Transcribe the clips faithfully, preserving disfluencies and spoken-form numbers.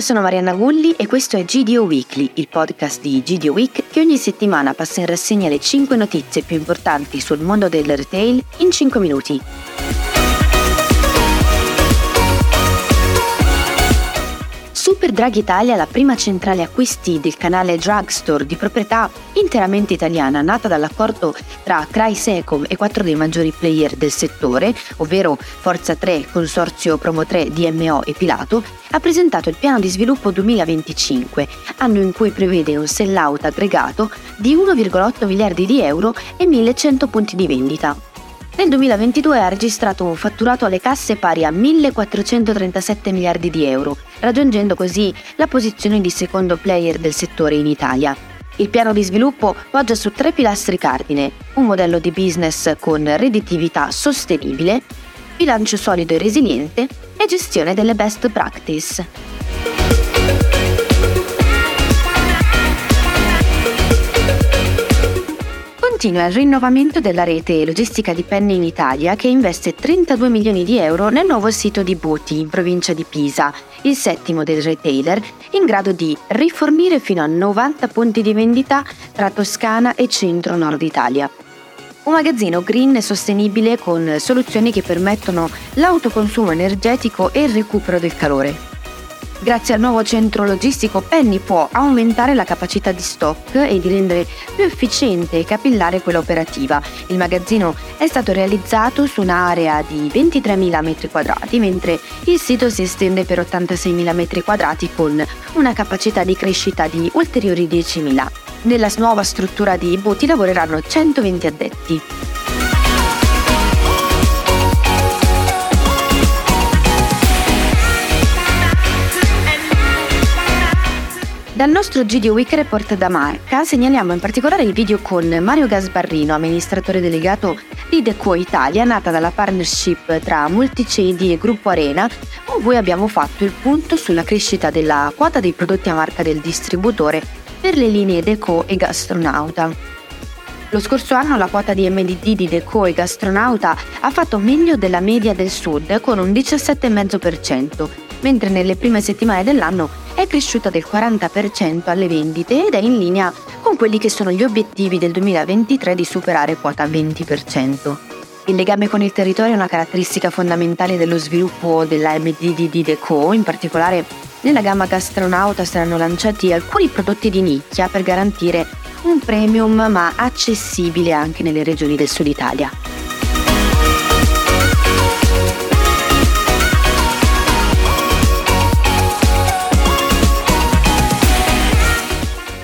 Io sono Marianna Gulli e questo è G D O Weekly, il podcast di G D O Week che ogni settimana passa in rassegna le cinque notizie più importanti sul mondo del retail in cinque minuti. Superdrug Italia, la prima centrale acquisti del canale drugstore di proprietà interamente italiana, nata dall'accordo tra Crysecom e quattro dei maggiori player del settore, ovvero Forza tre, Consorzio, Promo tre, D M O e Pilato, ha presentato il piano di sviluppo duemilaventicinque, anno in cui prevede un sell-out aggregato di uno virgola otto miliardi di euro e millecento punti di vendita. Nel duemilaventidue ha registrato un fatturato alle casse pari a millequattrocentotrentasette miliardi di euro, raggiungendo così la posizione di secondo player del settore in Italia. Il piano di sviluppo poggia su tre pilastri cardine: un modello di business con redditività sostenibile, bilancio solido e resiliente e gestione delle best practice. Continua il rinnovamento della rete logistica di Penny in Italia, che investe trentadue milioni di euro nel nuovo sito di Buti in provincia di Pisa, il settimo del retailer, in grado di rifornire fino a novanta punti di vendita tra Toscana e centro-nord Italia. Un magazzino green e sostenibile con soluzioni che permettono l'autoconsumo energetico e il recupero del calore. Grazie al nuovo centro logistico, Penny può aumentare la capacità di stock e di rendere più efficiente e capillare quella operativa. Il magazzino è stato realizzato su un'area di ventitremila metri quadrati, mentre il sito si estende per ottantaseimila metri quadrati con una capacità di crescita di ulteriori diecimila. Nella nuova struttura di Buti lavoreranno centoventi addetti. Dal nostro G D O Week Report da Marca segnaliamo in particolare il video con Mario Gasbarrino, amministratore delegato di Deco Italia, nata dalla partnership tra Multicedi e Gruppo Arena, con cui abbiamo fatto il punto sulla crescita della quota dei prodotti a marca del distributore per le linee Deco e Gastronauta. Lo scorso anno la quota di M D D di Deco e Gastronauta ha fatto meglio della media del sud con un diciassette virgola cinque per cento, mentre nelle prime settimane dell'anno è cresciuta del quaranta per cento alle vendite ed è in linea con quelli che sono gli obiettivi del duemilaventitré di superare quota venti per cento. Il legame con il territorio è una caratteristica fondamentale dello sviluppo della M D D di Deco. In particolare nella gamma Gastronauta saranno lanciati alcuni prodotti di nicchia per garantire un premium ma accessibile anche nelle regioni del sud Italia.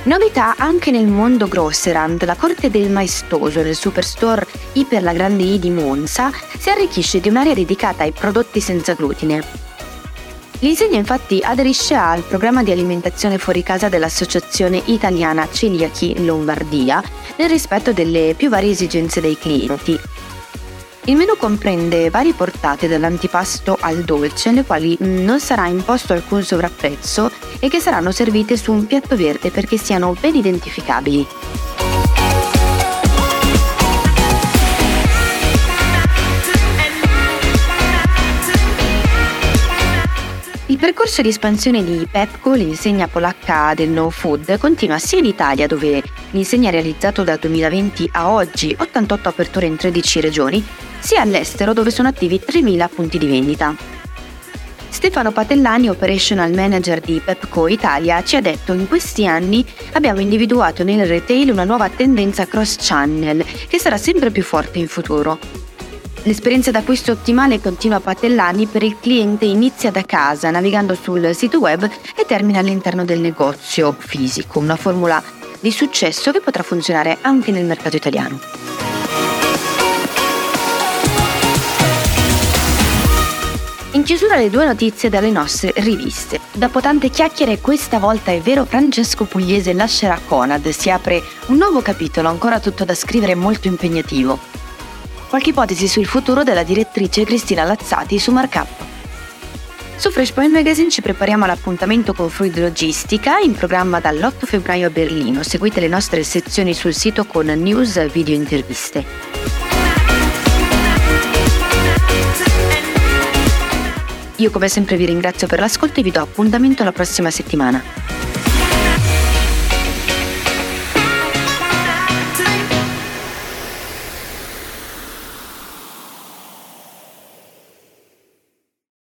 Novità anche nel mondo Grosserand, la corte del maestoso nel superstore I per la grande I di Monza si arricchisce di un'area dedicata ai prodotti senza glutine. L'insegna infatti aderisce al programma di alimentazione fuori casa dell'Associazione Italiana Celiachi Lombardia nel rispetto delle più varie esigenze dei clienti. Il menù comprende varie portate dall'antipasto al dolce, alle quali non sarà imposto alcun sovrapprezzo e che saranno servite su un piatto verde perché siano ben identificabili. Il percorso di espansione di Pepco, l'insegna polacca del no food, continua sia in Italia, dove l'insegna ha realizzato dal duemilaventi a oggi ottantotto aperture in tredici regioni, sia all'estero, dove sono attivi tremila punti di vendita. Stefano Patellani, Operational Manager di Pepco Italia, ci ha detto: in questi anni abbiamo individuato nel retail una nuova tendenza cross-channel che sarà sempre più forte in futuro. L'esperienza d'acquisto ottimale, continua Patellani, per il cliente inizia da casa, navigando sul sito web e termina all'interno del negozio fisico, una formula di successo che potrà funzionare anche nel mercato italiano. In chiusura le due notizie dalle nostre riviste. Dopo tante chiacchiere, questa volta è vero, Francesco Pugliese lascerà Conad, si apre un nuovo capitolo, ancora tutto da scrivere e molto impegnativo. Qualche ipotesi sul futuro della direttrice Cristina Lazzati su Markup. Su Fresh Point Magazine ci prepariamo all'appuntamento con Fruit Logistica, in programma dall'otto febbraio a Berlino. Seguite le nostre sezioni sul sito con news, video e interviste. Io come sempre vi ringrazio per l'ascolto e vi do appuntamento la prossima settimana.